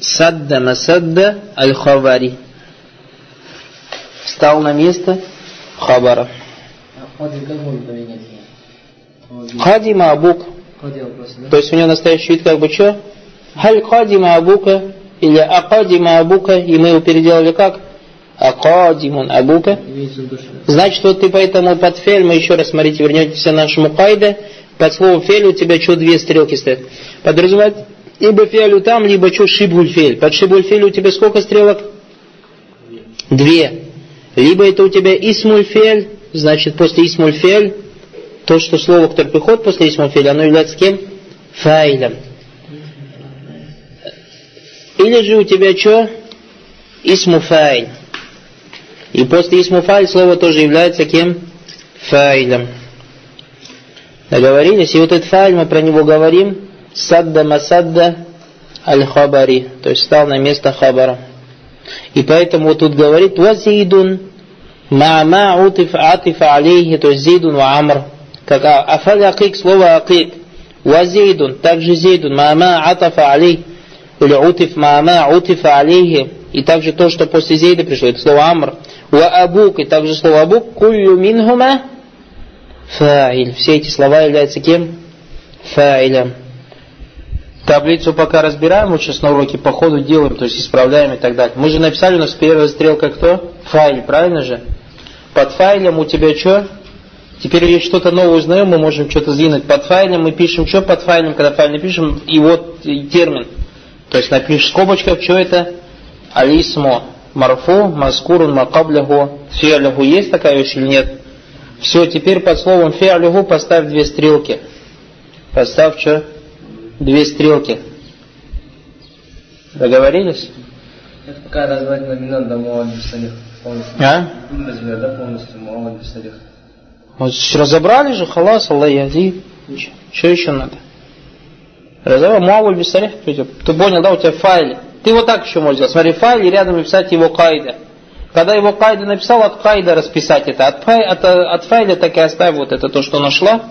Садда масадда аль-хабари. Встал на место хабара. Кадима абук. То есть у него настоящий вид как бы что? Халь кадима абука или акадима абука. И мы его переделали как? Акадимун абука. Значит, вот ты поэтому под фель, мы еще раз, смотрите, вернетесь к нашему кайда. Под словом фель у тебя что две стрелки стоят? Подразумевает либо фелю там, либо что шибуль фель. Под шибуль фель у тебя сколько стрелок? Две. Либо это у тебя исмуль фель, значит, после исмуль фель то, что слово, которое приходит после исмуль фель, оно является кем? Фаилем. Или же у тебя что? Исму фаиль. И после исму фаиль слово тоже является кем? Фаилем. Договорились? И вот этот фаиль, мы про него говорим. Садда масадда аль-хабари. То есть встал на место хабара. И поэтому вот тут говорит «Вазидун ма'ма утиф атифа алейхи». То есть «зидун ва амр». Как «афаль акик» слово «акик». «Вазидун» также «зидун ма'ма атафа алейхи». Или «утиф ма'ма утифа алейхи». И также то, что после «зейда» пришло, это слово «амр». «Ва абук» и также слово «абук». «Куллю минхума фаиль». Все эти слова являются кем? Фаилем. Таблицу пока разбираем, вот сейчас на уроке по ходу делаем, то есть исправляем и так далее. Мы же написали, у нас первая стрелка кто? Фаиль, правильно же? Под файлем у тебя что? Теперь если что-то новое узнаем, мы можем что-то сдвинуть. Под файлем мы пишем что под файлем, когда файл напишем, и вот и термин. То есть напишешь в скобочках, что это? Алисмо, марфу, маскурун, макабляху, фиалюху. Есть такая вещь или нет? Все, теперь под словом фиалюху поставь две стрелки. Поставь что? Две стрелки. Договорились? Это пока развать номинант до молодежи салих. А? Разве да полностью молодежи салих. Вот разобрали же, халас, Аллах яди. Что еще надо? Разобрал муавуль бисарих. Ты понял, да, у тебя файл. Ты вот так еще можешь делать. Смотри, файл и рядом написать его кайда. Когда его кайда написал, от кайда расписать это. От файля так и оставь вот это то, что нашла.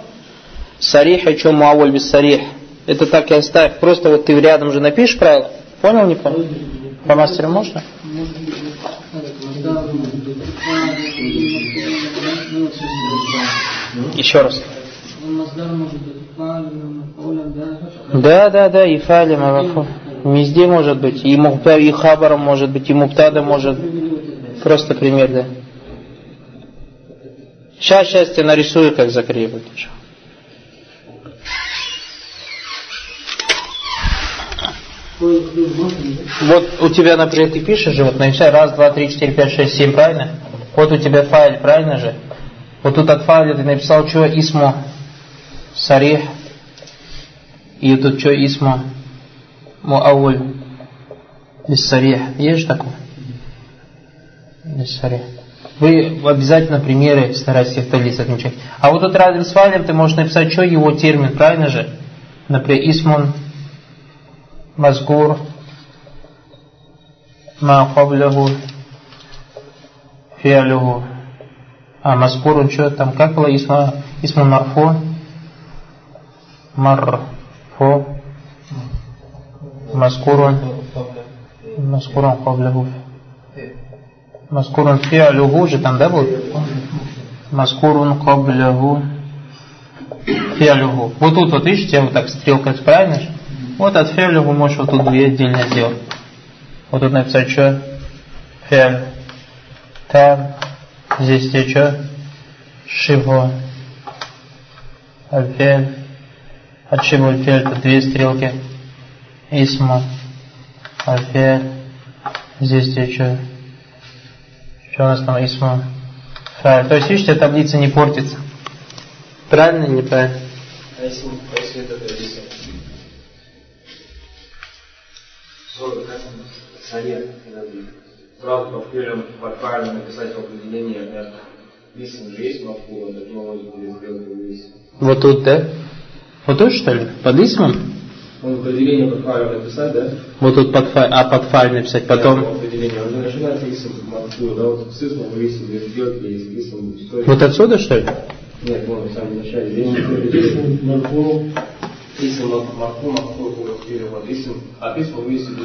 Сарих и что муавуль бисарих. Это так и оставь. Просто вот ты рядом же напишешь правило. Понял, не понял? По мастеру можно? Еще раз. Да, и фали марафу. Везде может быть. И мухта, и хабаром может быть, и муктада может. Просто пример, да. Сейчас я нарисую, как закрепить. Вот у тебя, например, ты пишешь же, вот написай 1, 2, 3, 4, 5, 6, 7, правильно? Вот у тебя файл, правильно же? Вот тут от файля ты написал что? Исму сарих. И тут что? Исму муавуль без сарих. Есть же такое? Без сарих. Вы обязательно примеры старайтесь в таблице отмечать. А вот тут рядом с файлем ты можешь написать что? Его термин, правильно же? Например, исмун мазгур ма каблягу фиалюгу. А мазгур он что там, как было? Исма марфу марфу мазгурун каблягу мазгурун фиалюгу же там, да, был? Мазгурун каблягу фиалюгу. Вот тут вот видишь, тебе вот так стрелка, правильно? Вот от фиаля вы можешь вот тут две отдельно сделать. Вот тут написать что? Фиаль. Там. Здесь тебе что? Шибо. Аль-фиаль. От шибо аль-фиаль. Тут две стрелки. Исма. Аль-фиаль. Здесь тебе что? Что у нас там? Исма. Фиаль. То есть, видите, таблица не портится. Правильно или неправильно? А если это таблица? Сразу по филям, по правильно написать определение между висом же есть мафу, а может быть сделать висом. Вот тут, да? Вот тут что ли? Под висом? Он определение под файлом написать, да? Вот тут под файл, а под файл написать потом. Да, определение. Он начинает висом мафу, да, вот с висом висом сделать висом. Вот отсюда что ли? Нет, вот в самом начале. Висом мафу.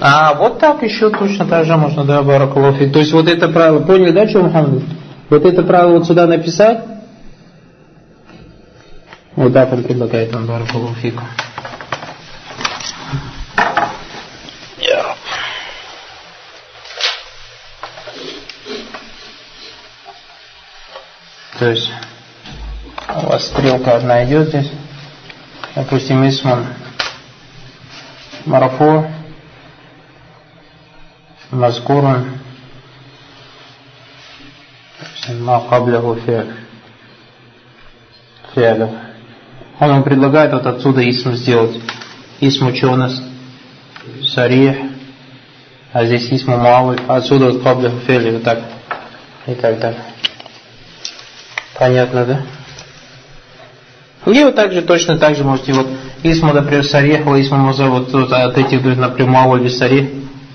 А вот так еще точно так же можно, да, баракаллаху. То есть вот это правило, поняли, да, что Мухаммад? Вот это правило вот сюда написать. Вот так он предлагает нам, баракаллаху фик. То есть у вас стрелка одна идет здесь. Допустим, Исман Марафу Мазкурун Макаблягу Фиалю. Он нам предлагает вот отсюда Исм сделать. Исму что у нас? Сарих. А здесь Исму Мауи. Отсюда вот Каблягу Фиалю. Вот так. И так далее. Понятно, да? И вот так же, точно так же можете вот Исма, например, Сарих, Исма Маза, вот от этих, например, Мау или Сарих,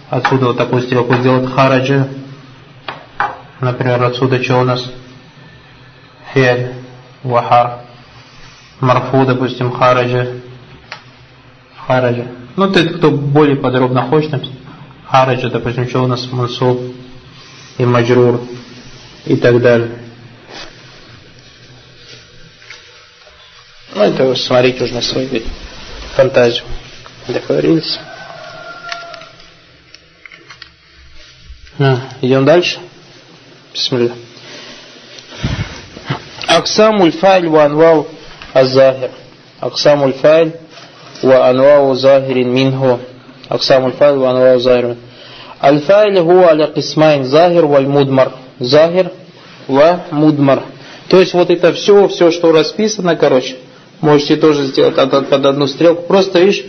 отсюда вот такую стрелку сделать Хараджа, например, отсюда что у нас? Фиаль, Вахар, Марфу, допустим, Хараджа. Ну, ты, кто более подробно хочет, Хараджа, допустим, что у нас? Мансуб и Маджрур и так далее. Ну, это смотреть уже на свой вид. Фантазию. Договорились. Идем дальше. Бисмилля. Аксам уль-файль ва анвау аз-захир. Аксам уль-файль ва анвау захирин минху. Аксам уль-файль ва анвау захирин. Аль-файль хуа аля кисмайн захир валь мудмар. Захир ва мудмар. То есть вот это все, что расписано, короче. Можете тоже сделать под одну стрелку. Просто, видишь,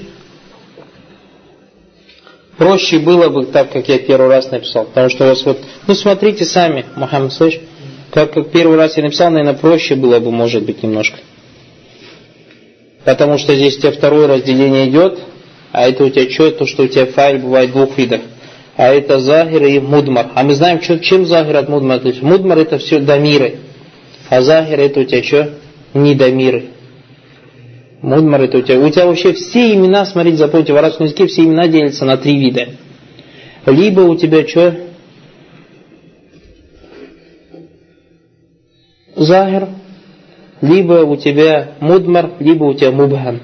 проще было бы так, как я первый раз написал. Потому что у вас вот... Ну, смотрите сами, Мухаммад, слышишь? Как первый раз я написал, наверное, проще было бы, может быть, немножко. Потому что здесь у тебя второе разделение идет, а это у тебя что? То, что у тебя файль бывает двух видов. А это захир и мудмар. А мы знаем, чем захир от мудмар отличается. Мудмар это все дамиры. А захир это у тебя что? Не дамиры. Мудмар это у тебя вообще все имена, смотрите, запомните, в арабском языке все имена делятся на три вида. Либо у тебя что? Захир, либо у тебя мудмар, либо у тебя мубхам.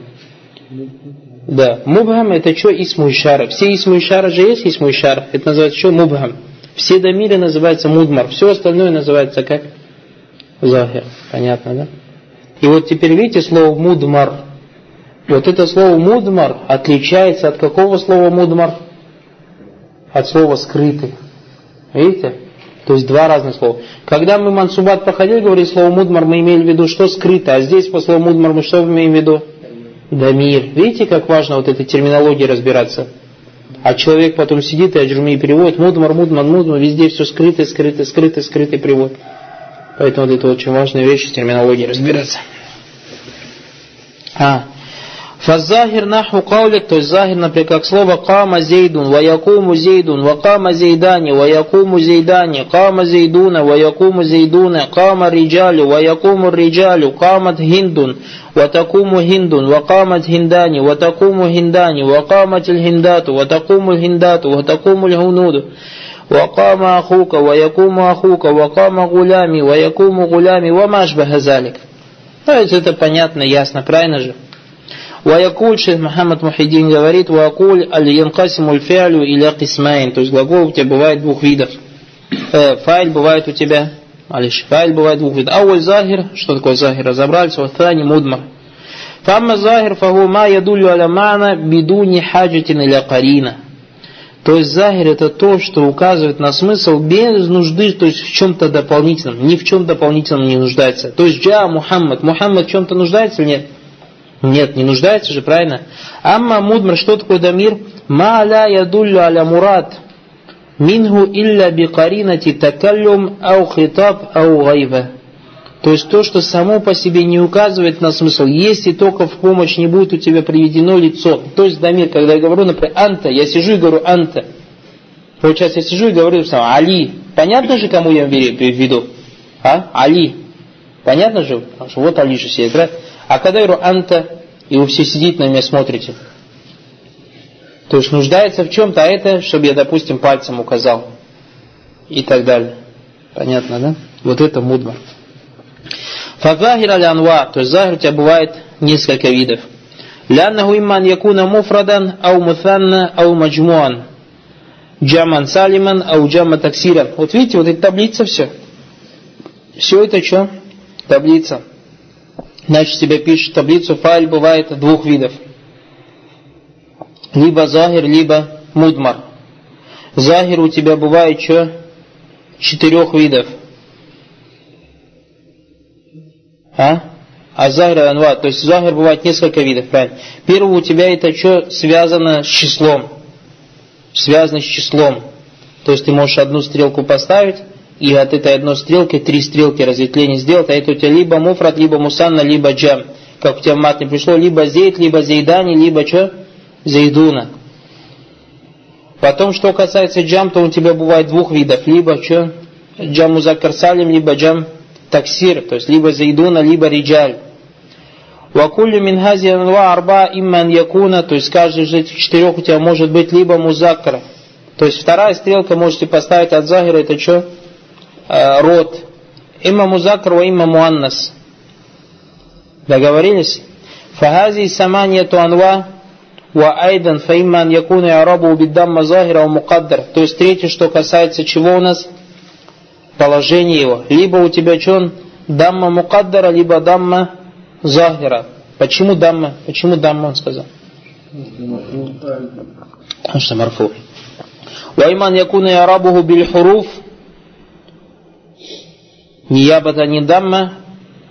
Да, мубхам это что? Исму ишара. Все исму ишара же есть исму ишара. Это называется что? Мубхам. Все дамиры называются мудмар. Все остальное называется как? Захир. Понятно, да? И вот теперь видите слово мудмар. Вот это слово мудмар отличается от какого слова мудмар? От слова скрытый. Видите? То есть два разных слова. Когда мы мансубат проходили, говорили слово мудмар, мы имели в виду что скрыто. А здесь по слову мудмар мы что имеем в виду? Дамир. Видите, как важно вот этой терминологии разбираться? А человек потом сидит и аджурми переводит. Мудмар. Везде все скрытый перевод. Поэтому вот это очень важная вещь, терминология разбираться. Фаззахир наху каулик, то есть захир, например, как слово кама зейдун, ваякуму зейдун, вакама зейдани, ваякуму зейдани, кама зейдуна, ваякуму зейдуна, кама риджалю, ваякуму риджалю, камат хиндун, ватакуму хиндун, вакамат хиндани, ватакуму хиндани, вакамат льхиндату, ватакуму льхиндату, ватакуму льхунуду. وقام أخوك ويقوم أخوك وقام غلامي ويقوم غلامي وما أشبه ذلك. То есть это понятно, ясно, правильно же? ويقول شيخ Мухаммад Мухиддин говорит ويقول الينقسم الفعل إلى قسمين. То есть глагол у тебя бывает двух видов. Файл бывает у тебя. Файл бывает двух видов. Ауль захир, что такое захир? Разобрались. Ватани мудмар. Фамма захир фаху ма ядулю аля мана бидуни хаджатин иля карина. То есть захир это то, что указывает на смысл без нужды, то есть в чем-то дополнительном. Ни в чем дополнительном не нуждается. То есть джа Мухаммад. Мухаммад в чем-то нуждается или нет? Нет, не нуждается же, правильно? Амма мудмар, что такое дамир? Ма ля ядуллю аля мурад. Мингу илля бикаринати такаллюм ау хитаб ау гайва. То есть то, что само по себе не указывает на смысл, если только в помощь не будет у тебя приведено лицо. То есть, дамир, когда я говорю, например, анта, я сижу и говорю анта. Вот сейчас я сижу и говорю сам Али. Понятно же, кому я веду? Али. Понятно же? Потому что вот Али же сидит, да? А когда я говорю анта, и вы все сидите на меня смотрите. То есть нуждается в чем-то, а это, чтобы я, допустим, пальцем указал и так далее. Понятно, да? Вот это мудмар. Фазахир аль-анва, то есть захир у тебя бывает несколько видов. Ляннаху имман якуна муфрадан, ау мутанна, ау маджмуан. Джаман салиман, ау джама таксиран. Вот видите, вот эта таблица все. Все это что? Таблица. Значит, тебе пишут таблицу, фаиль бывает двух видов. Либо захир, либо мудмар. Захир у тебя бывает что? 4 видов. А захир аль-анва, то есть захир бывает несколько видов, правильно? Первое у тебя это что? Связано с числом. Связано с числом. То есть ты можешь одну стрелку поставить, и от этой одной стрелки 3 стрелки разветвления сделать, а это у тебя либо муфрад, либо мусанна, либо джам. Как у тебя в мат не пришло, либо зейд, либо зейдани, либо что? Зейдуна. Потом, что касается джам, то у тебя бывает двух видов. Либо что? Джам музаккар салим, либо джам таксир. То есть, либо зейдуна, либо риджаль. Вакуллю мин хази анва арба имман якуна. То есть, каждый из этих 4 у тебя может быть либо музаккар. То есть, вторая стрелка можете поставить от захира. Это что? Род. Имма музаккар ва имма муаннас. Договорились? Фахази саманьяту анва. То есть третье, что касается чего у нас? Положение его. Либо у тебя что он? Дамма мукаддара, либо дамма захира. Почему дамма? Почему дамма он сказал? Потому что марфу. Вайман якуна ярабуху биль хуруф. Ниябата не дамма.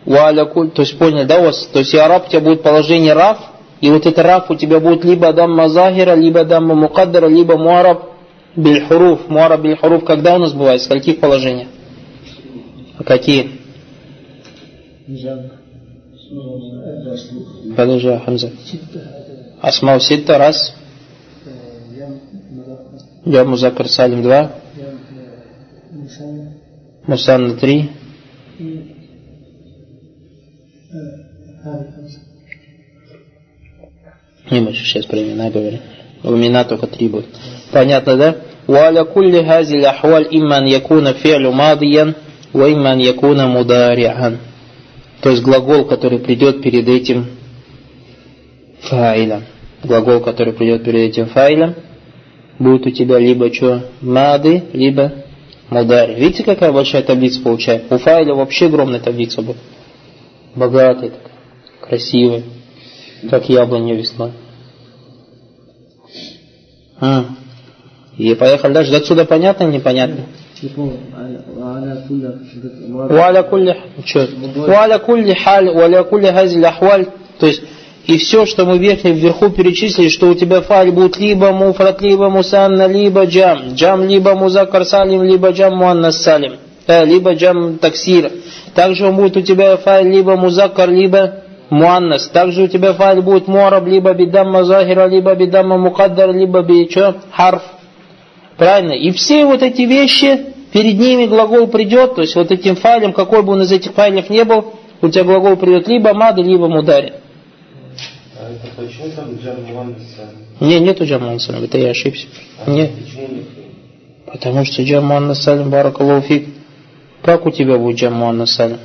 То есть понял, да, у вас? То есть яраб у тебя будет положение раф. И вот это раф у тебя будет либо дамма захира, либо дамма мукаддара, либо муараб биль хуруф. Муараб биль хуруф когда у нас бывает? С каких положений? А какие? Продолжай, Хамза. Асмау ситта, раз. Я музаккар салим, 2. Мусанна, 3. Не мы сейчас про имена говорим. Имена только 3 будет. Понятно, да? وَعَلَى كُلِّ هَذِي الْأَحْوَالِ إِمَّا أَنْ يَكُونَ فِعْلُ مَاضِيًا وَإِمَّا أَنْ يَكُونَ مُضَارِعًا. То есть глагол, который придет перед этим фаилом. Глагол, который придет перед этим фаилом, будет у тебя либо что? Мади, либо мудари. Видите, какая большая таблица получается? У фаиля вообще огромная таблица будет. Богатая такая, красивая. Как яблоня весной. И поехали дальше. Отсюда понятно или непонятно? То есть, и все, что мы вверху перечислили, что у тебя фаль будет либо муфрат, либо мусанна, либо джам. Джам либо музаккар салим, либо джам муаннас салим. Либо джам таксир. Также он будет у тебя фаль либо музаккар, либо муаннас. Также у тебя файл будет муараб, либо бидамма захира, либо бидамма мукаддар, либо бичо харф. Правильно? И все вот эти вещи, перед ними глагол придет, то есть вот этим файлом, какой бы он из этих файлов не был, у тебя глагол придет либо маду, либо мудари. А это почему там джаммуаннаса? Не, нету джаммуаннаса, это я ошибся. А нет. Почему нет? Потому что джаммуаннаса, баракаллаху фик. Как у тебя будет джаммуаннаса?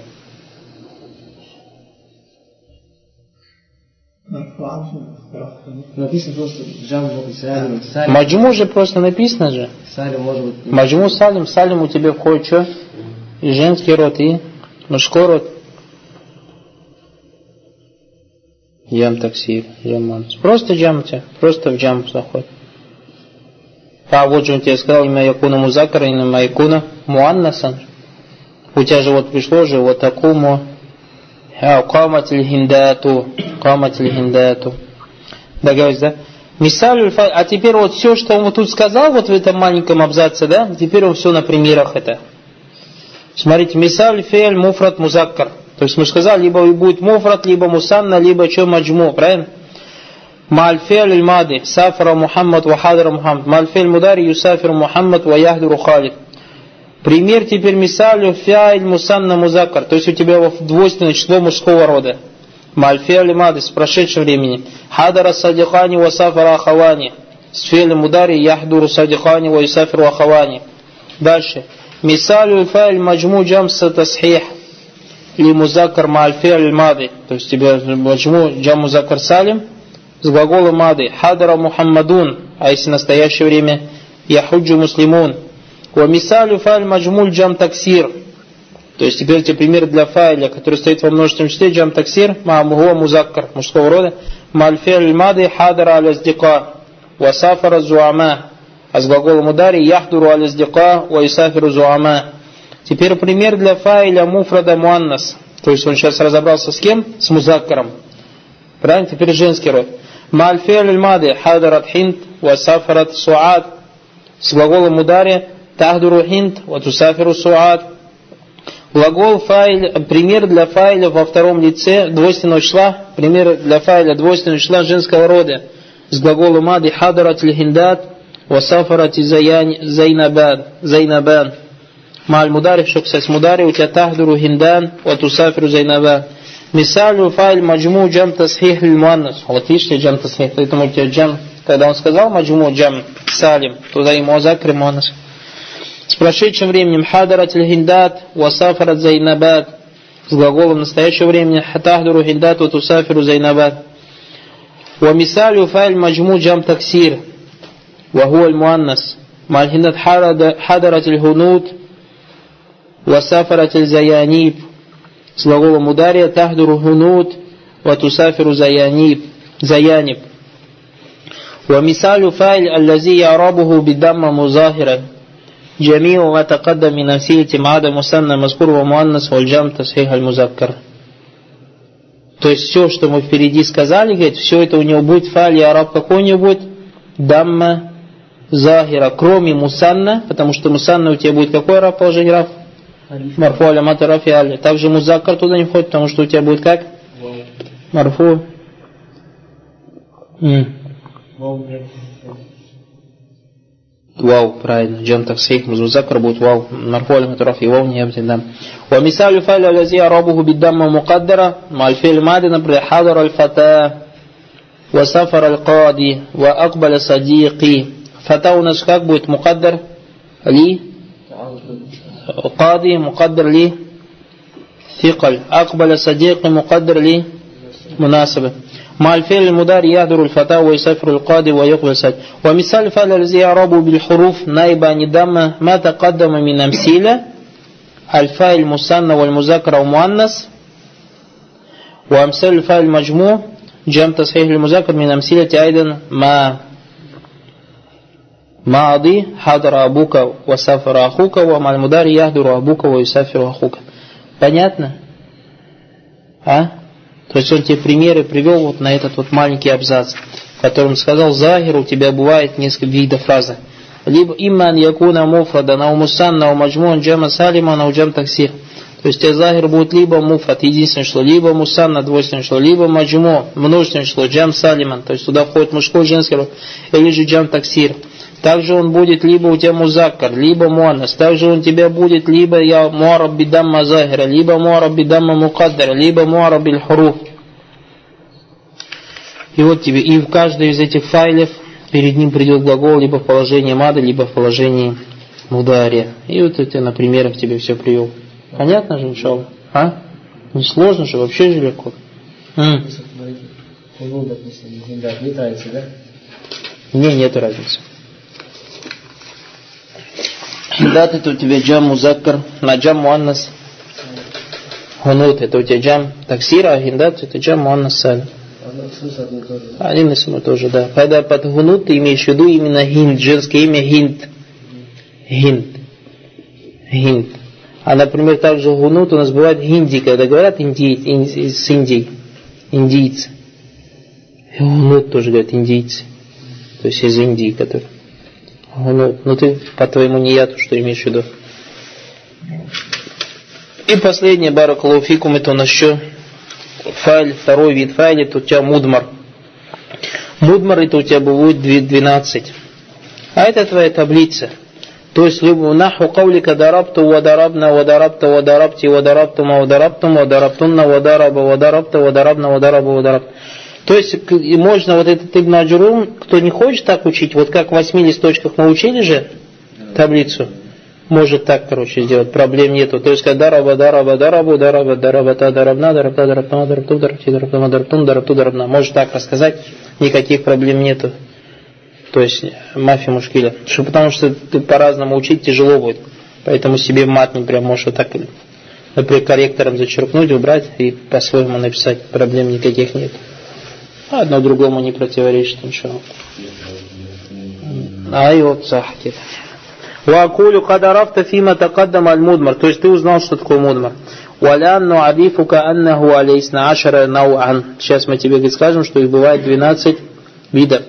Написано просто джам салим. Маджму же просто написано же. Салим может быть. Маджму салим. Салим у тебя входит что? И женский род, и мужской род. Джам таксир. Джам. Просто джам у тебя. Просто в джам заходит. А вот же он тебе сказал, имя якуна музакара, имя якуна муаннасан. У тебя же вот пришло же вот такому. Камат лихиндату. Камат лихиндату. Договорились, да? Мисаль, а теперь вот все, что он тут сказал, вот в этом маленьком абзаце, да? Теперь он все на примерах это. Смотрите, мисаль, фель, муфрат, музаккар. То есть мы же сказали, либо будет муфрат, либо мусанна, либо че маджму, правильно? Маль фель иль мади, сафара Мухаммад, ва хадра Мухаммад. Маль фель мудари, юсафир Мухаммад, ва яхдуру халид. Пример теперь мисалю фиаль мусанна музаккар. То есть у тебя двойственное число мужского рода. Мальфиали мады с прошедшего времени. Хадара садихани ва сафара ахавани. С фиэлем удари яхдуру садихани ва исафиру ахавани. Дальше. Мисалю фаэль маджму джамса тасхих. Ли музакар мальфиали мады. То есть тебе маджму джам музакар салим. С глаголом мады. Хадара мухаммадун. А если настоящее время? Яхуджу муслимун. Ва мисалю фаэль маджму джам таксир. То есть теперь тебе пример для файля, который стоит во множественном числе, джам таксир, маамугуа музаккар, мужского рода, мальфель мады хадара аляздика, васафара зуама, а с глаголом удари яхдуру аляздика, ваисафиру зуама. Теперь пример для файля муфрада муаннас, то есть он сейчас разобрался с кем? С музаккаром. Правильно? Теперь женский род. Мальфель мады хадарат хинт, васафарат суад, с глаголом удари тахдуру хинт, ватусафиру суад. Глагол файл, пример для файля во втором лице двойственного числа, пример для файля двойственного числа женского рода с глаголом мады хадарат лихиндат васафарат зайнабан. Маль мудари, что касается мудари, у тебя тахдуру хиндан ватусафиру зайнабан. Мисалю файл маджму джам тасхих лимуаннас. Вот видишь, джам тасхих, поэтому у тебя джам, когда он сказал маджму джам салим, туда ему азакр муаннас. С прошедшим временем хадарат льхиндат васафарат зайнабад. С глаголом настоящего времени хатахдуру хиндат ватусафиру зайнабад. Ва мисалю файл маджму джам таксир. Ва хуаль муаннас. Мальхиндат хадарат льхунут васафарат льзаяниб. С глаголом удария тахдуру хунут ватусафиру заяниб. Ва мисалю файл аллази ярабуху бидамма музахира. جميع ما تقدم من نفسية ما عدا مثنى مذكور ومؤنث والجمع تصحيح المذكر. То есть все, что мы впереди сказали, говорит, все это у него будет фа'ль и араб какой-нибудь дамма захира, кроме мусанна, потому что мусанна у тебя будет какой араб положение раб? Марфу алямат рафи аль. Также музаккар туда не входит, потому что у тебя будет как? Марфу. Вау, правильно. Джам таксих музакар будет вау. Марфуаль матраф и вау не обтендам. Ва мисалю фаля алази арабуху биддамма мукаддара. Мальфель мады например хадар аль-фата. Ва сафар аль-кади. Ва акбаля садиқи. Фата у нас как будет? Мукаддар ли? Кади мукаддар ли? Фикаль. Акбаля садиқи мукаддар ли? Мунасаба. Мальфель мудар ядуру аль-фата ва исафру аль-кади ва юкбаля садиқи. ومثال فعل الذي أعرب بالحروف نائب عن دم ما تقدم من أمثلة الفاعل المثنى والمذكر والمؤنث وأمثال الفاعل المجموع جمع تصحيح المذكر من أمثلة أيضا ما ماضي حضر أبوك وسافر أخوك ومع المضارع يحضر أبوك ويسافر أخوك. Понятно? А? То есть он тебе примеры привел вот на этот вот маленький абзац, в котором сказал, захир у тебя бывает несколько видов фразы. Либо имман якуна муфрада нау мусанна нау маджмун джама салима нау джам таксир. То есть у тебя захир будет либо муфрад, единственное число, либо мусанна, двойственное число, либо маджму, множественное число, джам салиман. То есть туда входит мужской, женский род, или же джам таксир. Также он будет либо у тебя музаккар, либо муаннас. Также он у тебя будет либо я муараб бидамма захира, либо муараб бидамма мукаддара, либо муараб биль хуруф. И вот тебе и в каждой из этих файлов перед ним придет глагол либо в положении мады, либо в положении мудария. И вот это на примерах тебе все привел. Понятно же, иншалла? А? Не сложно же, вообще же легко. Нет разницы, да? Не, нет разницы. Хиндат это у тебя джам музаккар, на джам муаннас хунут, это у тебя джам таксир, а хиндат это джам муаннас саль. Один и сумма тоже, да. Когда под гунут ты имеешь в виду именно хинд, женское имя хинд. Хинд. А, например, также гунут у нас бывает хинди, когда говорят с Индией. Индийцы. Гунут тоже говорят индийцы. То есть из Индии, который. Гунут. Но ты по твоему нияту что имеешь в виду. И последнее, баракаллаху фикум, это у нас еще файл, второй вид файла, это у тебя мудмар. Мудмар это у тебя будет 12. А это твоя таблица. То есть наху قولك ضربت وضربنا وضربت وضربت وضربتم وضربتم وضربتن وضرب وضربت وضربنا وضرب وضرب. То есть можно вот этот ибн Аджурум, кто не хочет так учить, вот как в 8 листочках мы учили же таблицу, может так, сделать, проблем нету. То есть когда дараба, дараба, дарабу, дараба, дараба, та, дарабна, дарабта, дарабна, дарабту, дарабти, дарабна, дарабтун, дарабту, дарабна. Может так рассказать, никаких проблем нету. То есть мафи мушкиля. Потому что ты по-разному учить тяжело будет. Поэтому себе мат не прям можешь вот так, например, корректором зачеркнуть, убрать и по-своему написать. Проблем никаких нет. А одно другому не противоречит ничего. Ай вот сахки. Вакулю кадарафта фима такаддам аль-мудмар. То есть ты узнал, что такое мудмар. Валянну арифука аннаху алейсна ашара науан. Сейчас мы тебе скажем, что их бывает 12 видов.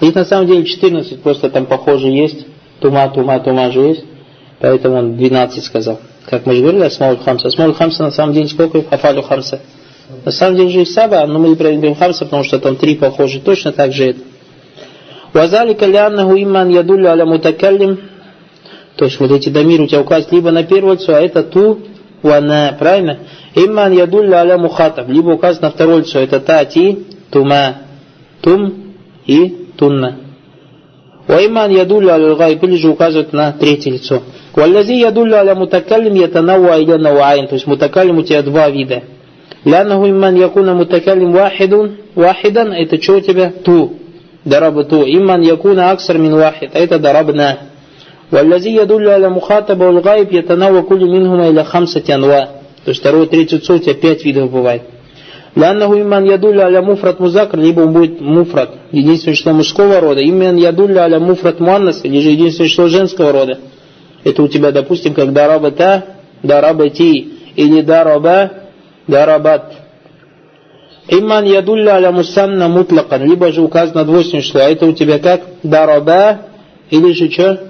Их на самом деле 14, просто там похоже есть. Тума, тума, тума же есть. Поэтому он 12 сказал. Как мы же говорили, асмауль хамса. Асмауль хамса на самом деле сколько? Афалю хамса. На самом деле же их саба, но мы не проверим хамса, потому что там 3 похожи. Точно так же это. Вазалика ляннаху имман ядуллю аля мутакаллим. То есть вот эти дамиры у тебя указывают либо на первую лицо, а это ту, уана, правильно? Имман ядулля аля мухатаб, либо указывают на второе лицо, это та, ти, тума, тум и тунна. Уайман ядулля аля лгайб, или же указывают на третье лицо. Валлази ядулля аля мутакаллим ятанауа иля науаин, то есть мутакаллим у тебя два вида. Ляннаху имман якуна мутакаллим вахидан, это что у тебя? Ту, дараба ту. Имман якуна аксар мин вахид, это дарабна. والذي يدل على مخاطب والغائب يتنوع كل منهما إلى 5 أنواع. То есть второе, третье лицо у тебя 5 видов бывает. لأنه имман يدل على مفرد музакр, либо он будет муфрат, единственное число мужского рода. Имман يدل على муфрат муаннас, или же единственное число женского рода. Это у тебя, допустим, как дарабата, дарабати, или дараба, дарабат. Имман يدل على мусанна мутлакан, либо же указано двойственное число. А это у тебя как дараба, или же что?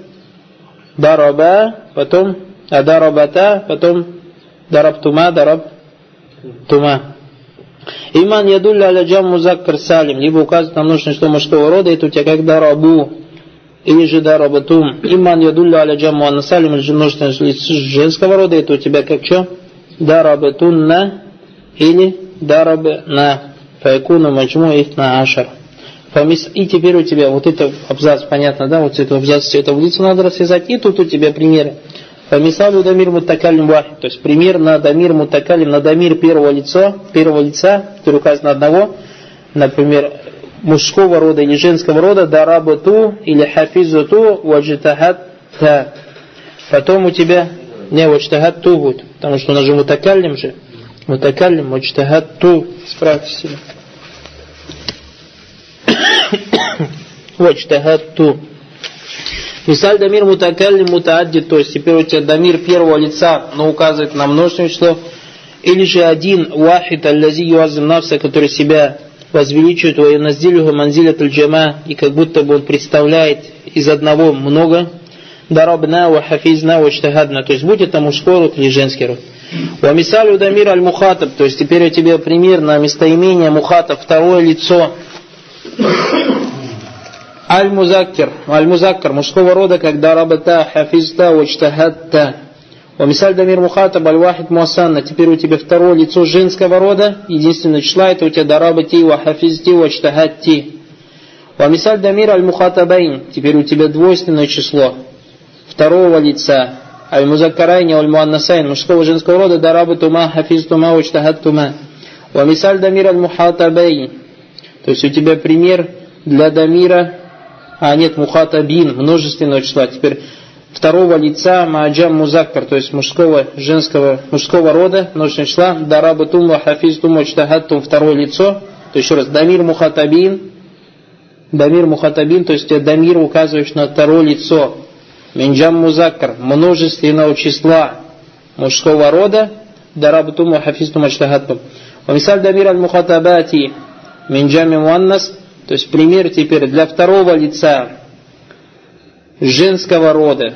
Дараба, потом дарабата, потом дарабтума, дарабтума. Иман ядулля аля джам музаккар салим, либо указывает на множественное число мужского рода, это у тебя как дарабу, или же дарабатум. Иман ядулля аля джам муаннас салим, или же множественное число женского рода, это у тебя как что? Дарабатунна или дарабна. Файкуна маджму ифна ашар. И теперь у тебя вот этот абзац, понятно, да, вот этот абзац, всю эту таблицу надо развязать, и тут у тебя примеры. Фамисалю дамир мутакалим вахид, то есть пример на дамир мутакалим, на дамир первого лица, который указан на одного, например, мужского рода или женского рода, дарабату или хафизуту ваджитахатта. Потом у тебя не ваджитахатту будет, потому что у нас же мутакалим же. Мутакалим ваджитахатту. Справьте себе. Ваджтахатту. Мисаль дамир мутакаллим мутааддид, то есть теперь у тебя дамир первого лица, но указывает на множественное число, или же один вахид аллази юазим нафса, который себя возвеличивает, ва яназилюха манзилят аль-джама, и как будто бы он представляет из одного много. Дарабна ва хафизна ваджтахадна, то есть будь это мужской род или женский род. Ва мисалю дамир аль-мухатаб, то есть теперь у тебя пример на местоимение мухатаб, второе лицо. Аль-музаккар, мужского рода, как дарабата, хафизта, ваджтахатта. Ва мисаль дамир мухатаб аль-вахид муасанна. Теперь у тебя второе лицо женского рода, единственное числа, это у тебя дарабати, ва хафизти, ваджтахатти. Ва мисаль дамир аль-мухатабайн. Теперь у тебя двойственное число второго лица. Аль-музаккарайни, аль-муаннасайн, мужского и женского рода, дарабатума, хафизтума, ваджтахаттума. Ва мисаль дамир аль-мухатабайн. То есть у тебя пример для дамира, мухатабин, множественного числа. Теперь второго лица, мааджам музаккар, то есть мужского, женского, мужского рода, множественного числа, дарабатум, хафизтум, ваджтахаттум, второе лицо. То еще раз, дамир мухатабин, то есть дамир указываешь на второе лицо. Минджам музаккар, множественного числа, мужского рода, дарабатум, хафизтум, ваджтахаттум. Ва мисаль дамир аль-мухатабати. Минджами муаннас, то есть пример теперь для второго лица женского рода,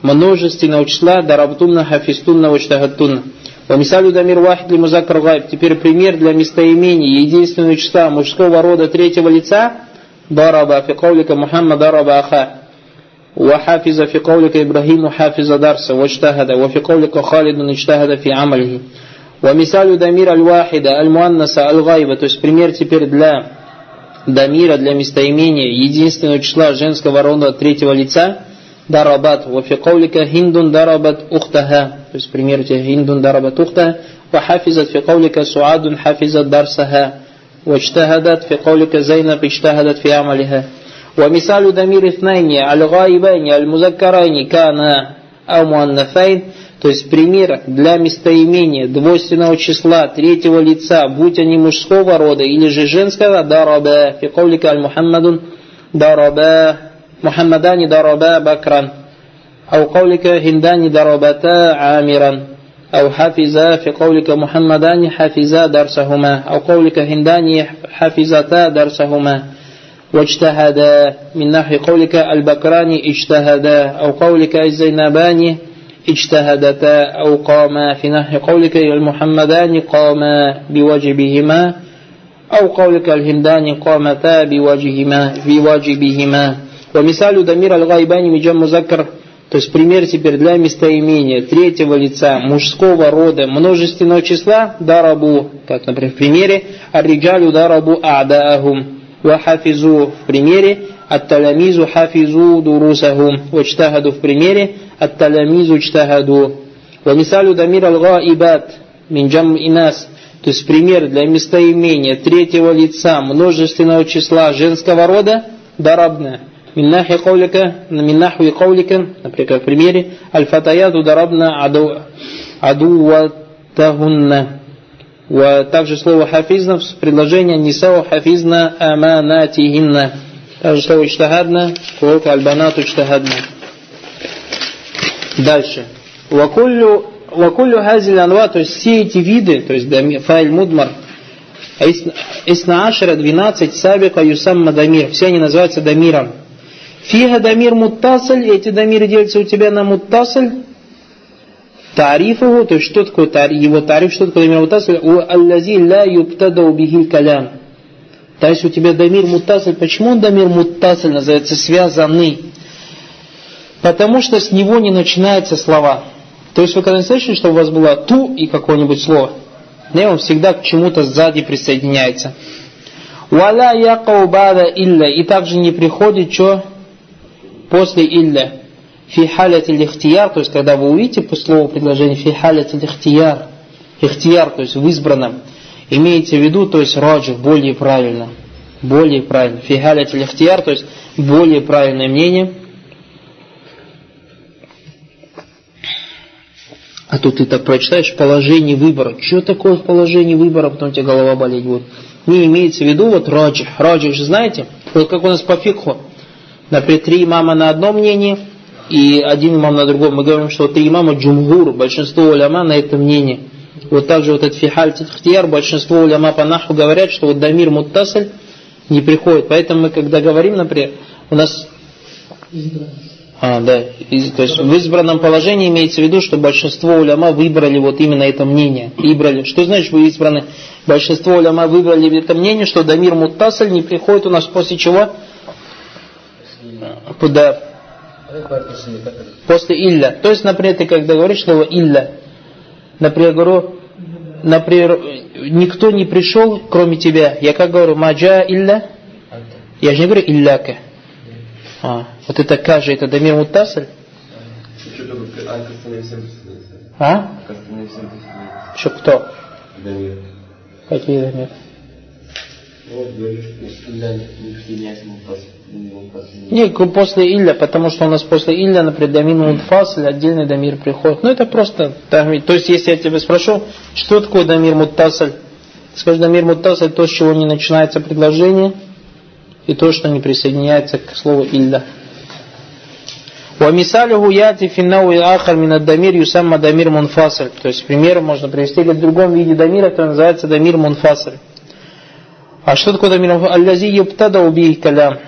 множественного числа, дарабтунна, хафистунна, ваджтахаттунна. Ва мисалю дамир вахид ли музаккар гайб, теперь пример для местоимения единственного числа мужского рода третьего лица, дараба, фи каулика мухаммад дараба аха. وحافظ في قولك إبراهيم حافظ درسه واجتهد، وفي قولك خالد اجتهد في عمله. ومثال ضمير الواحدة المؤنثة الغائبة. То есть пример теперь для ضمира, для местоимения единственного числа женского рода третьего лица дарабат. وفي قولك هند дарабат أختها. То есть пример هند дарабат أختها. وحافظت في قولك سعاد حافظت درسها. واجتهدت في قولك زينب اجتهدت في عملها. ومثال ضمير اثنين الغائبين المذكرين كان أو مؤنثين. То есть пример для местоимения двойственного числа третьего лица, будь они мужского рода или же женского, дараба. Фи кавлика аль-Мухаммадун дараба, Мухаммадани дараба бакран, ау кавлика хиндани дарабата амиран, ау хафиза фи кавлика Мухаммадани хафиза дарсахума, ау кавлика хиндани хафизата дарсахума. واجتهدا من نحو قولك البكران اجتهدا أو قولك الزينبان اجتهدتا أو قاما في نحو قولك المحمدان قاما بواجبهما أو قولك الهندان قامتا بواجبهما. ومثال ضمير الغائبان مجمع مذكر. То есть пример теперь для местоимения третьего лица мужского рода множественного числа дарабу, как например в примере الرجال ضربوا أعداءهم. وحافظوا в примере التلاميذ حافظوا دروسهم. واجتهدوا в примере التلاميذ اجتهدوا. ومثال ضمير الغائبات من جمع إناث. То есть пример для местоимения третьего лица множественного числа женского рода ضربنا. من نحو قولك например в примере الفتيات ضربنا عدوتهن. И также слово хафизна в предложении нисау хафизна аманатихинна. Также слово ичтахадна, кулука альбанату ичтахадна. Дальше. Вакуллю хазиль анва, то есть все эти виды, то есть фаиль мудмар, иснашара 12 сабика юсамма дамир, все они называются дамиром. Фиха дамир муттасль, эти дамиры делятся у тебя на муттасль. Тариф его, то есть что такое его тариф, что такое дамир мутасаль, аллази ла юбтадау бихиль калям. То есть у тебя дамир мутасаль, почему он дамир мутасаль называется связанный? Потому что с него не начинаются слова. То есть вы когда слышите, что у вас было ту и какое-нибудь слово, не, он всегда к чему-то сзади присоединяется. Уала якау бада илля, и также не приходит что после илля. Фи халят аль-ихтияр, то есть когда вы увидите по слову предложение фи халят аль-ихтияр, ихтияр, то есть в избранном, имеете в виду, то есть раджих, более правильно, фи халят аль-ихтияр, то есть более правильное мнение. А тут ты так прочитаешь в положении выбора. Что такое в положении выбора, потом у тебя голова болеть будет. Не имеется в виду вот раджих же знаете, вот как у нас по фикху, например, 3 имама на одном мнении, и один имам на другом. Мы говорим, что 3 имама джумгур, большинство уляма на это мнение. Вот также вот этот фихаль тихтияр, большинство уляма по наху говорят, что вот дамир муттасль не приходит. Поэтому мы когда говорим, например, у нас то есть в избранном положении имеется в виду, что большинство уляма выбрали вот именно это мнение. Что значит вы избраны? Большинство уляма выбрали это мнение, что дамир муттасль не приходит у нас после чего? Куда? После илля. То есть, например, ты когда говоришь слово илля, например, никто не пришел, кроме тебя. Я как говорю, маджа илля? Я же не говорю илляка. Вот это кажа, это дамир муттасль? Еще кто? Дамир. Какие дамир? Не, после илля, потому что у нас после илля, например, дамир мутфасль, отдельный дамир приходит. Ну это просто дамир. То есть, если я тебя спрошу, что такое дамир муттасль, скажи, дамир муттасль то, с чего не начинается предложение, и то, что не присоединяется к слову илля. ومثاله ياتي في النوع الآخر من الضمير يسمى ضمير منفصل. То есть пример можно привести в другом виде дамира, который называется дамир мунфасль. А что такое дамир мунфасль? Аллази юбтадау бихи калям.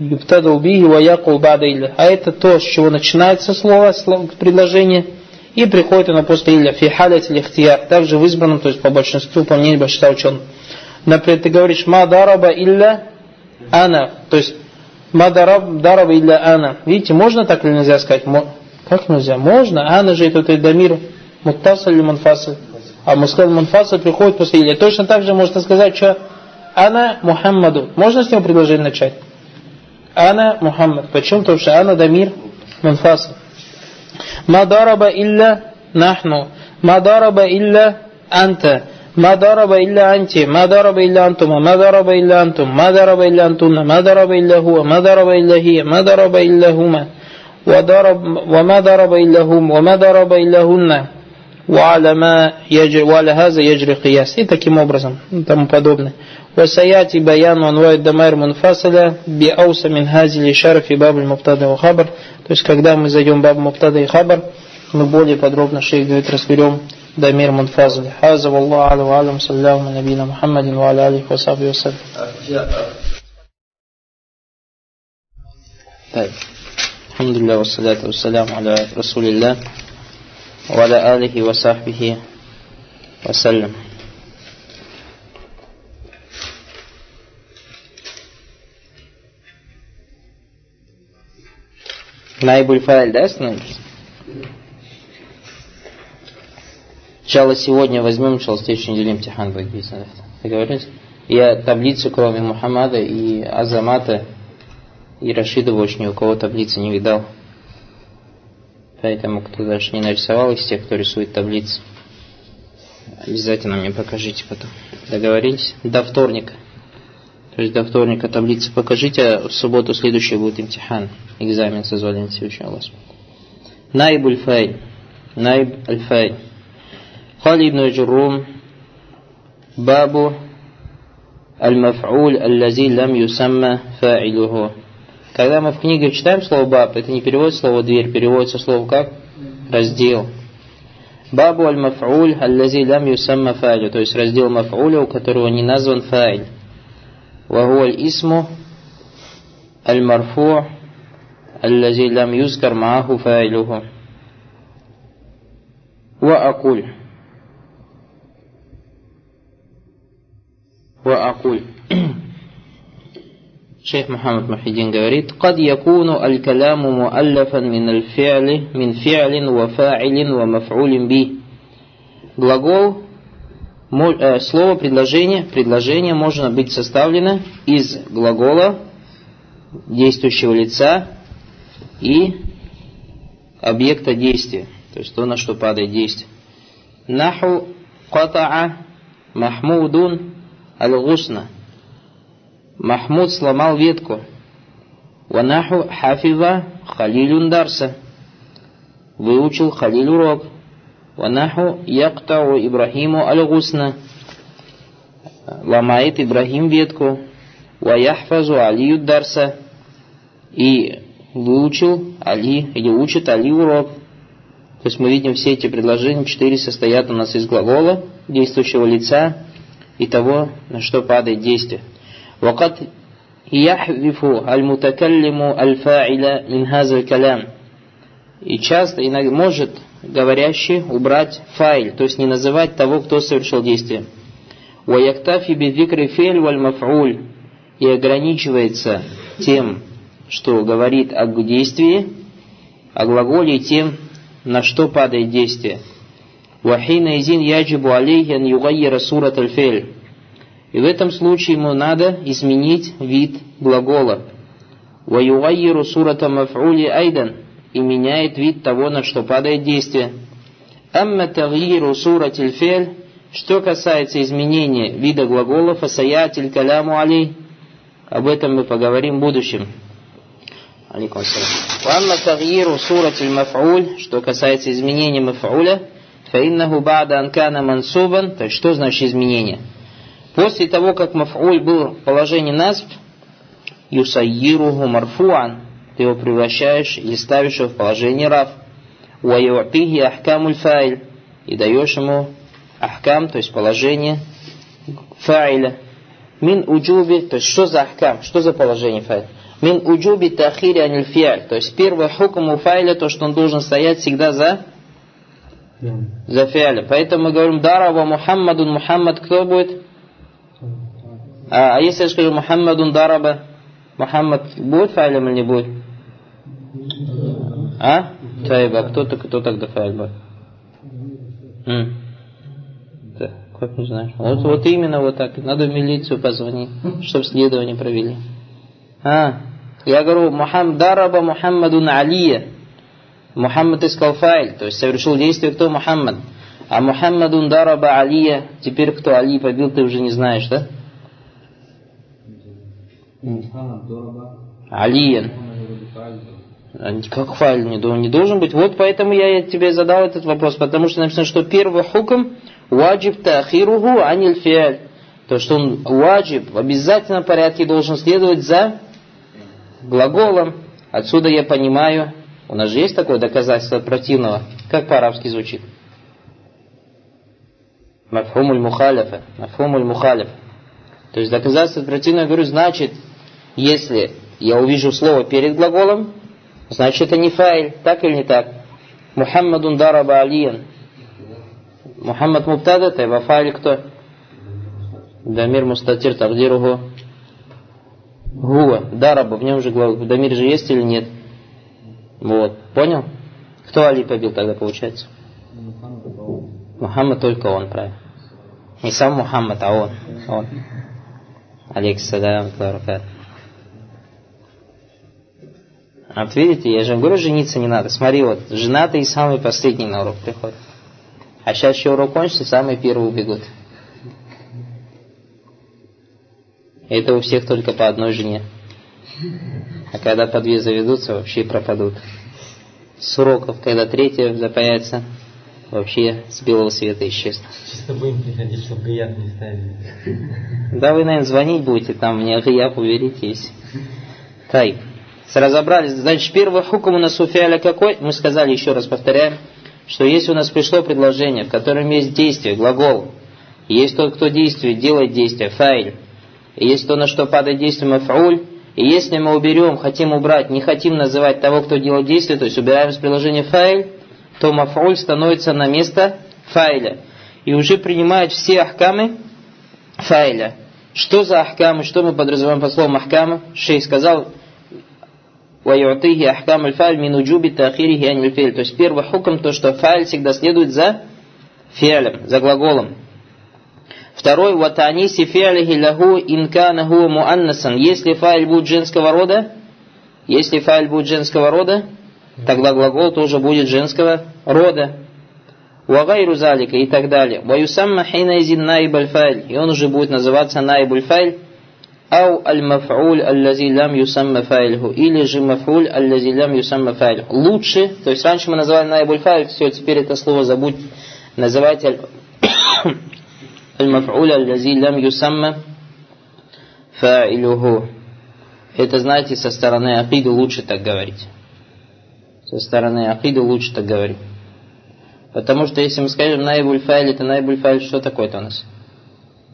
Юбтадау бихи ва якул бада илля. А это то, с чего начинается слово предложение, и приходит оно после илля. Фи халят аль-ихтияр. Также в избранном, то есть по большинству, по мнению большинства ученых. Например, ты говоришь ма дараба илля ана. То есть Мадараб, дараб или ана. Видите, можно так или нельзя сказать? Как нельзя? Можно. Ана же это дамир. Муттасаль или манфасаль. А мускал манфасаль приходит после или. Точно так же можно сказать, что ана Мухаммаду. Можно с него предложение начать? Ана Мухаммад. Почему? Потому что ана дамир манфасаль. Мадараба илля нахну. Мадараба илля анта. Мадараба илля анти. Мадараба илля антума. Мадараба илля антум. Мадараба илля антунна. Мадараба илля хуа. Мадараба илля хия. Мадараба илля хума. وَمَدَرَبَ إِلَّا هُمْ وَمَدَرَبَ إِلَّا هُنَّ وَعَلَى هَذَا يَجْرِ قِيَاسٍ. И таким образом, и тому подобное. وَسَيَاتِ بَيَانُ وَأَنْوَاءِ الضَّمَائِرِ مُنْفَصِلَةً بِأَوْسَ مِنْ هَذِهِ الشَّرْفِ بَابِ الْمُبْتَدَأِ وَخَبَرِ. То есть, когда мы зайдем в баб мубтада и хабар, мы более подробно, шейх говорит, разберем дамир мунфазли. هَذَا وَاللَّهُ أَعْلَمُ صَلَّى اللَّهُ عَلَى نَبِيِّنَا مُحَمَّدٍ وَعَلَى آلِهِ وَصَحْبِهِ وَسَلَّمَ. الحمد لله والصلاة والسلام على رسول الله وعلى آله وصحبه وسلم. نائب الفاعل, да, остановились? Сначала сегодня возьмем, сначала следующую неделю имтихан будет. Договорились? Я таблицу, кроме Мухаммада и Азамата и Рашидова, больше ни у кого таблицы не видал. Поэтому, кто даже не нарисовал из тех, кто рисует таблицы, обязательно мне покажите потом. Договорились? До вторника. То есть до вторника таблицы покажите, а в субботу следующий будет имтихан. Экзамен созволен Всевышний Аллах. Наиб аль-фаиль. Наиб аль-фаиль. Кали ибн Джуррум. Бабу аль-маф'уль аль-лази лам юсамма фаилюху. Когда мы в книге читаем слово «баб», это не переводится слово «дверь», переводится слово как «раздел». «Бабу аль-маф'уль аль-лази лам юсамма фа'илю», то есть раздел маф'уля, у которого не назван фа'иль. «Ва хуа аль-исму аль-марфу аль-лази лам юзкар мааху фа'илюху». «Ва акуль». Шейх Мухаммад Мухиддин говорит: «Кад якуну аль-каляму муаллафан мин фи'лин ва фа'илин ва маф'улин би». Глагол, слово, предложение. Предложение можно быть составлено из глагола, действующего лица и объекта действия. То есть то, на что падает действие. «Наху катаа Махмудун аль-гусна». Махмуд сломал ветку. Ванаху хафива халилюн дарса. Выучил халиль урок. Ванаху яктау Ибрахиму аль-гусна. Ломает Ибрахим ветку. Ваяхфазу алию дарса. И выучил Али, или учит Али урок. То есть мы видим, все эти предложения, 4, состоят у нас из глагола, действующего лица и того, на что падает действие. وقد يحذف المتكلم الفاعل من هذا الكلام. И часто может говорящий убрать фаиль, то есть не называть того, кто совершил действие. ويكتفي بذكر فعل والمفعول. И ограничивается тем, что говорит о действии, о глаголе, тем, на что падает действие. وحينئذ يجب عليه أن يغير صورة الفعل. И в этом случае ему надо изменить вид глагола. وَيُغَيِّرُ سُورَةَ مَفْعُولِ أَيْدًا. И меняет вид того, на что падает действие. أَمَّا تَغْيِيرُ سُورَةِ الْفِعْلِ. Что касается изменения вида глагола, فَسَيَاتِ الْكَلَامُ عَلَيْهِ. Об этом мы поговорим в будущем. Алейкум ассалям. وَأَمَّا تَغْيِيرُ سُورَةِ الْمَفْعُولِ. Что касается изменения маф'уля, فَإِنَّهُ بَعْدَ أَنْ كَانَ مَنْصُوبًا. То есть что значит изменение? После того, как маф'уль был в положении насб, юсайируху марфуан, ты его превращаешь или ставишь его в положение раф, уаюатихи ахкамуль фаиль, и даешь ему ахкам, то есть положение фаиля. Мин уджуби, то есть что за ахкам, что за положение фаиля? Мин уджуби тахири аниль фиаль, то есть первый хукм у фаиля, то, что он должен стоять всегда за фиаля. Поэтому мы говорим, дарава Мухаммадун. Мухаммад кто будет? А если я скажу Мухаммадун дараба, Мухаммад будет фаилем или не будет? А? Тайба, кто тогда фаиль? Да, как не знаешь. Вот именно вот так. Надо в милицию позвонить, чтобы следование провели. Я говорю, дараба Мухаммадун Алия. Мухаммад искал фаиль, то есть совершил действие кто? Мухаммад. А Мухаммадун дараба Алия, теперь кто Али побил, ты уже не знаешь, да? Алиен. Как фаиль не должен быть. Вот поэтому я тебе задал этот вопрос, потому что написано, что первый хукм ваджиб тахируху аниль фиаль. То, что он ваджиб в обязательном порядке должен следовать за глаголом. Отсюда я понимаю, у нас же есть такое доказательство противного. Как по-арабски звучит? Мафхумуль мухаляфа. Мафхумуль мухаляфа. То есть доказательство противного, говорю, значит, если я увижу слово перед глаголом, значит, это не фаиль, так или не так? Мухаммадун дараба алиян. Мухаммад мубтада, тайба фаиль кто? Дамир мустатир тагдируху. Гуа, дараба, в нем же глагол. Дамир же есть или нет? Вот, понял? Кто Али побил тогда, получается? Мухаммад только он, правильно. Не сам Мухаммад, а он. Алейкум салям. Вот видите, я же говорю, жениться не надо. Смотри, вот, женатые самые последние на урок приходят. А сейчас еще урок кончится, самые первые убегут. И это у всех только по одной жене. А когда по две заведутся, вообще пропадут. С уроков, когда третья запаяется, вообще с белого света исчезнут. Чисто будем приходить, чтобы гаяп не ставили. Да вы, наверное, звонить будете, там мне гаяп, уверитесь. Тай. Разобрались. Значит, первый хукм у нас у фиаля какой? Мы сказали, еще раз повторяем, что если у нас пришло предложение, в котором есть действие, глагол, есть тот, кто действует, делает действие, фаиль, есть то, на что падает действие, маф'уль, и если мы уберем, хотим убрать, не хотим называть того, кто делает действие, то есть убираем с приложения фаиль, то маф'уль становится на место фаиля и уже принимает все ахкамы фаиля. Что за ахкамы, что мы подразумеваем под словом ахкамы? Шейх сказал, وَيُعْطِيهِ أَحْكَامُ الْفَعْلِ مِنْ وُجُوبِ تَأْخِيرِهِ عَنِ الْفِعْلِ. То есть первый хукм, то что фа'ль всегда следует за фи'лем, за глаголом. Второй, وَتَعْنِيسِ فِعْلِهِ لَهُ إِنْ كَانَ هُوَ مُؤَنَّسًا. Если фа'ль будет женского рода, тогда глагол тоже будет женского рода. وَغَيْرُ ذَلِكَ, и так далее. وَيُسَمَّ حِينَئِذٍ نَائِبَ الْفَاعِلِ, и он уже будет называться نَائِبُ الْفَاعِلِ. Ау аль-маф'уль аль-лази лам юсамма фа'илюху, или же маф'уль аль-лази лам юсамма фа'илюху. Лучше, то есть раньше мы называли наибуль фа'иль, все, теперь это слово забудь, называйте аль-маф'уль аль-лази лам юсамма фа'илюху. Это, знаете, со стороны акиды лучше так говорить. Потому что если мы скажем наибуль фа'иль, это наибуль фа'иль, что такое-то у нас?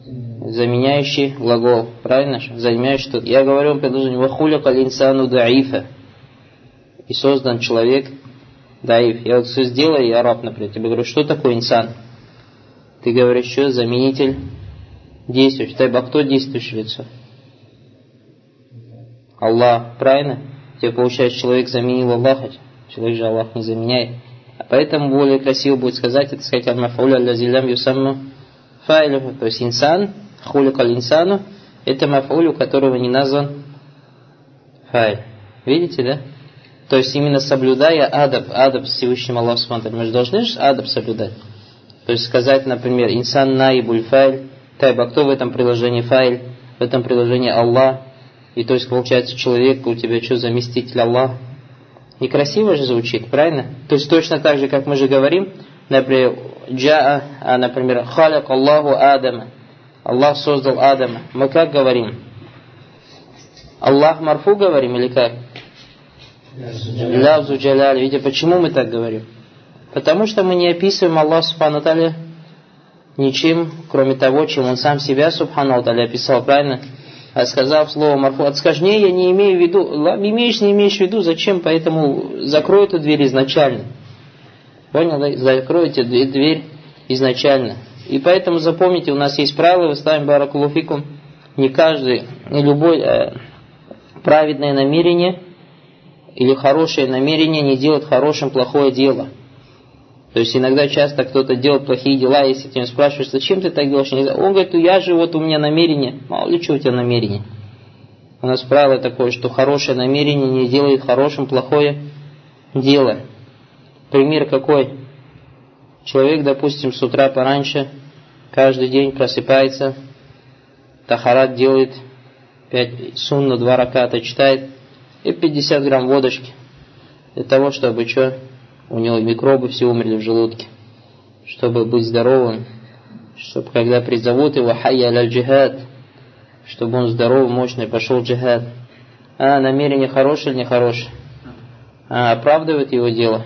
Заменяющий глагол. Правильно? Заменяющий. Я говорю, предложение. Вахулика линсану даифа. И создан человек даиф. Я вот все сделаю, я араб, например. Тебе говорю, что такое инсан? Ты говоришь, что заменитель действующий. А кто действующее лицо? Аллах. Правильно? Тебе получается, человек заменил Аллаха. Человек же Аллах не заменяет. А поэтому более красиво будет сказать, это сказать, аль-мафауля аль-лазилям юсамну. Фа'илюху, то есть инсан, хулика линсану, это маф'уль, у которого не назван фа'иль. Видите, да? То есть именно соблюдая адаб с Всевышним Аллахом, мы же должны же адаб соблюдать. То есть сказать, например, инсан наибуль фа'иль, тайба, кто в этом приложении фа'иль, в этом приложении Аллах, и то есть получается человек, у тебя что, заместитель Аллах? Некрасиво же звучит, правильно? То есть точно так же, как мы же говорим, например, Джаа, например, халяк Аллаху Адама. Аллах создал Адама. Мы как говорим? Аллах марфу говорим или как? Лавзу джаляль. Видите, почему мы так говорим? Потому что мы не описываем Аллаха Субхану ва Тааля ничем, кроме того, чем Он сам себя Субхану ва Тааля описал, правильно? А сказав слово марфу, отскажнее, я не имею в виду. Не имеешь в виду, зачем? Поэтому закрой эту дверь изначально. Понял, да? Закройте дверь изначально. И поэтому запомните, у нас есть правило, вы ставим баракуллаху фикум, не каждый, не любой праведное намерение или хорошее намерение не делает хорошим плохое дело. То есть иногда часто кто-то делает плохие дела, если ты спрашиваешь, зачем ты так делаешь? Он говорит, у меня намерение. Мало ли что у тебя намерение. У нас правило такое, что хорошее намерение не делает хорошим плохое дело. Пример какой? Человек, допустим, с утра пораньше, каждый день просыпается, тахарат делает, 5 сунна, 2 раката читает и 50 грамм водочки. Для того, чтобы что? У него микробы все умерли в желудке. Чтобы быть здоровым, чтобы когда призовут его хайя аль-джихад, чтобы он здоровый, мощный, пошел в джихад. А намерение хорошее или нехорошее? А оправдывает его дело?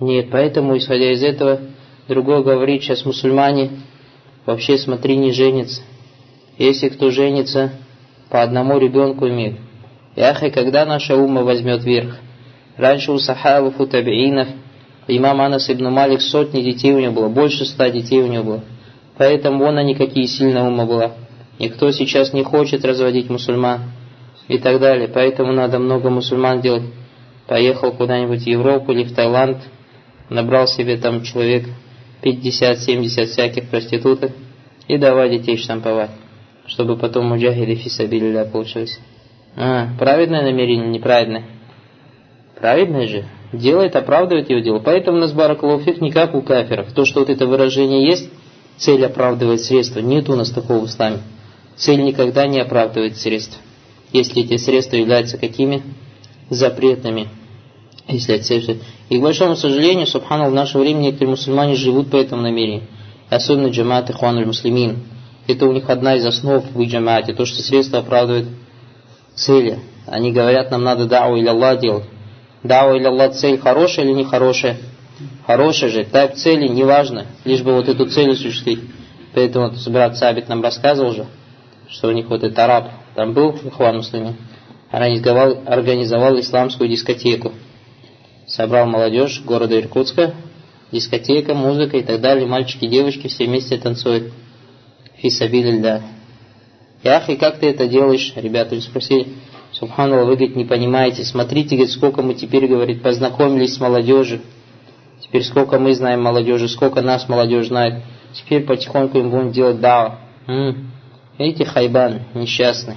Нет, поэтому, исходя из этого, другой говорит, сейчас мусульмане, вообще смотри, не женятся. Если кто женится, по одному ребенку имеет. Ах, и когда наша умма возьмет верх? Раньше у сахабов, у табиинов, имам Анас ибн Малик, сотни детей у него было, больше 100 детей у него было. Поэтому вон они какие сильные умы была. Никто сейчас не хочет разводить мусульман и так далее. Поэтому надо много мусульман делать. Поехал куда-нибудь в Европу или в Таиланд, набрал себе там человек 50-70 всяких проституток и давай детей штамповать, чтобы потом муджахиды фисабилля получилось. Праведное намерение, неправедное? Праведное же. Делает, оправдывает его дело. Поэтому у нас баракаллаху фик не как у кафиров. То, что вот это выражение есть, цель оправдывает средства. Нет у нас такого в исламе. Цель никогда не оправдывает средства. Если эти средства являются какими? Запретными. Если отсеются. И к большому сожалению, субханаллах, в наше время некоторые мусульмане живут по этому намерению. Особенно джамаат ихван аль-муслимин. Это у них одна из основ в джамаате. То, что средства оправдывают цели. Они говорят, нам надо да'у илля Аллах делать. Да'у илля Аллах цель хорошая или нехорошая? Хорошая же. Тайп цели не важно. Лишь бы вот эту цель осуществить. Поэтому вот брат Сабит нам рассказывал же, что у них вот этот араб там был, ихван аль-муслимин. Организовал исламскую дискотеку. Собрал молодежь города Иркутска. Дискотека, музыка и так далее. Мальчики, девочки все вместе танцуют. Фисабилля. Ях, и как ты это делаешь? Ребята спросили. Субханаллах, вы, говорит, не понимаете. Смотрите, говорит, сколько мы теперь, говорит, познакомились с молодежью. Теперь сколько мы знаем молодежи, сколько нас молодежь знает. Теперь потихоньку им будем делать дава. Видите, хайбан несчастный.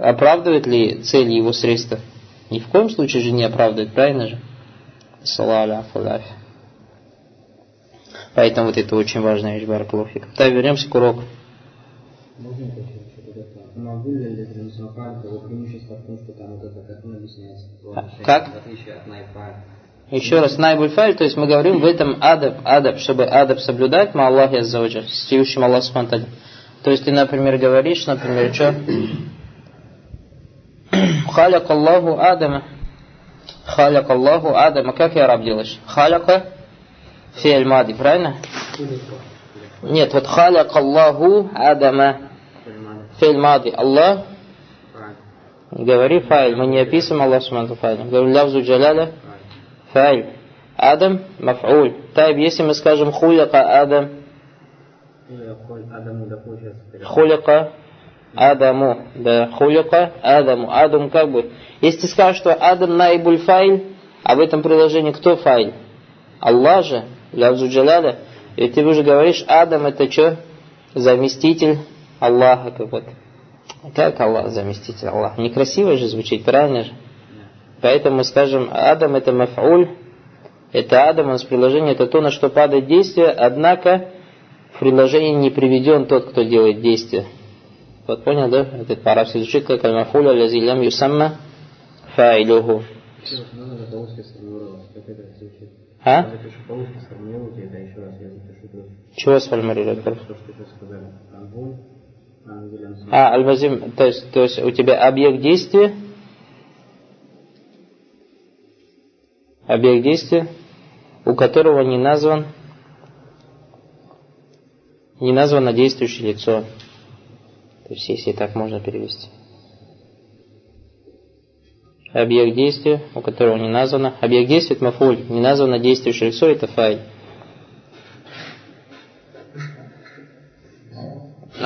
Оправдывает ли цель его средства? Ни в коем случае же не оправдывает, правильно же? Поэтому вот это очень важная вещь, баракаллаху фик. Так, вернемся к уроку. Можно могу ли Зулфакар его преимущество в том, что там это как он объясняется? Как? В отличие от наиб-аль-фа'иль. Еще раз, наиб-аль-фа'иль, то есть мы говорим в этом адаб, чтобы адаб соблюдать, ма Аллах азза ва джаль, с чтившим Аллах субхана ва тааля. То есть ты, например, говоришь, например, что? Халяк Аллаху Адама. Как я араб делаешь? Халяка фи'ль мади, правильно? Нет, вот халяк Аллаху Адама фи'ль мади. Аллах. Говори фа'иль. Мы не описываем Аллах субхана ва тааля. Говорю лавзу джаляля фа'иль. Адам маф'уль. Тайб, если мы скажем хуляка Адам. Хуляка Адаму, как будет? Если ты скажешь, что Адам наибуль фа'иль, а в этом приложении кто фа'иль? Аллах же, лавзу джаляля. И ты уже говоришь, Адам это что? Заместитель Аллаха, как вот. Как Аллах заместитель Аллаха? Некрасиво же звучит, правильно же? Поэтому мы скажем, Адам это маф'уль, это Адам, у нас приложение, это то, на что падает действие, однако в приложении не приведен тот, кто делает действие. Вот понял, да? Этот по-арабски звучит как «Аль-Мафуля лази лям юсамма фа'илюху». А? Чего сформулировать? Аль-Мазим, то есть у тебя объект действия, у которого не названо действующее лицо. То есть, если так можно перевести. Объект действия, у которого не названо. Объект действия – это мафуль. Не названо действующее лицо – это фа'иль.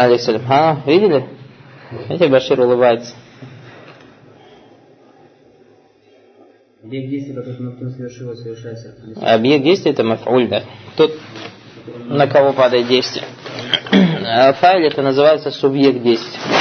алейхиссалям. Видели? Видите, Башир улыбается. Объект действия, как это мафуль совершило, совершается. Объект действия это мафуль, да. Тут на кого падает действие. А файл это называется субъект действия.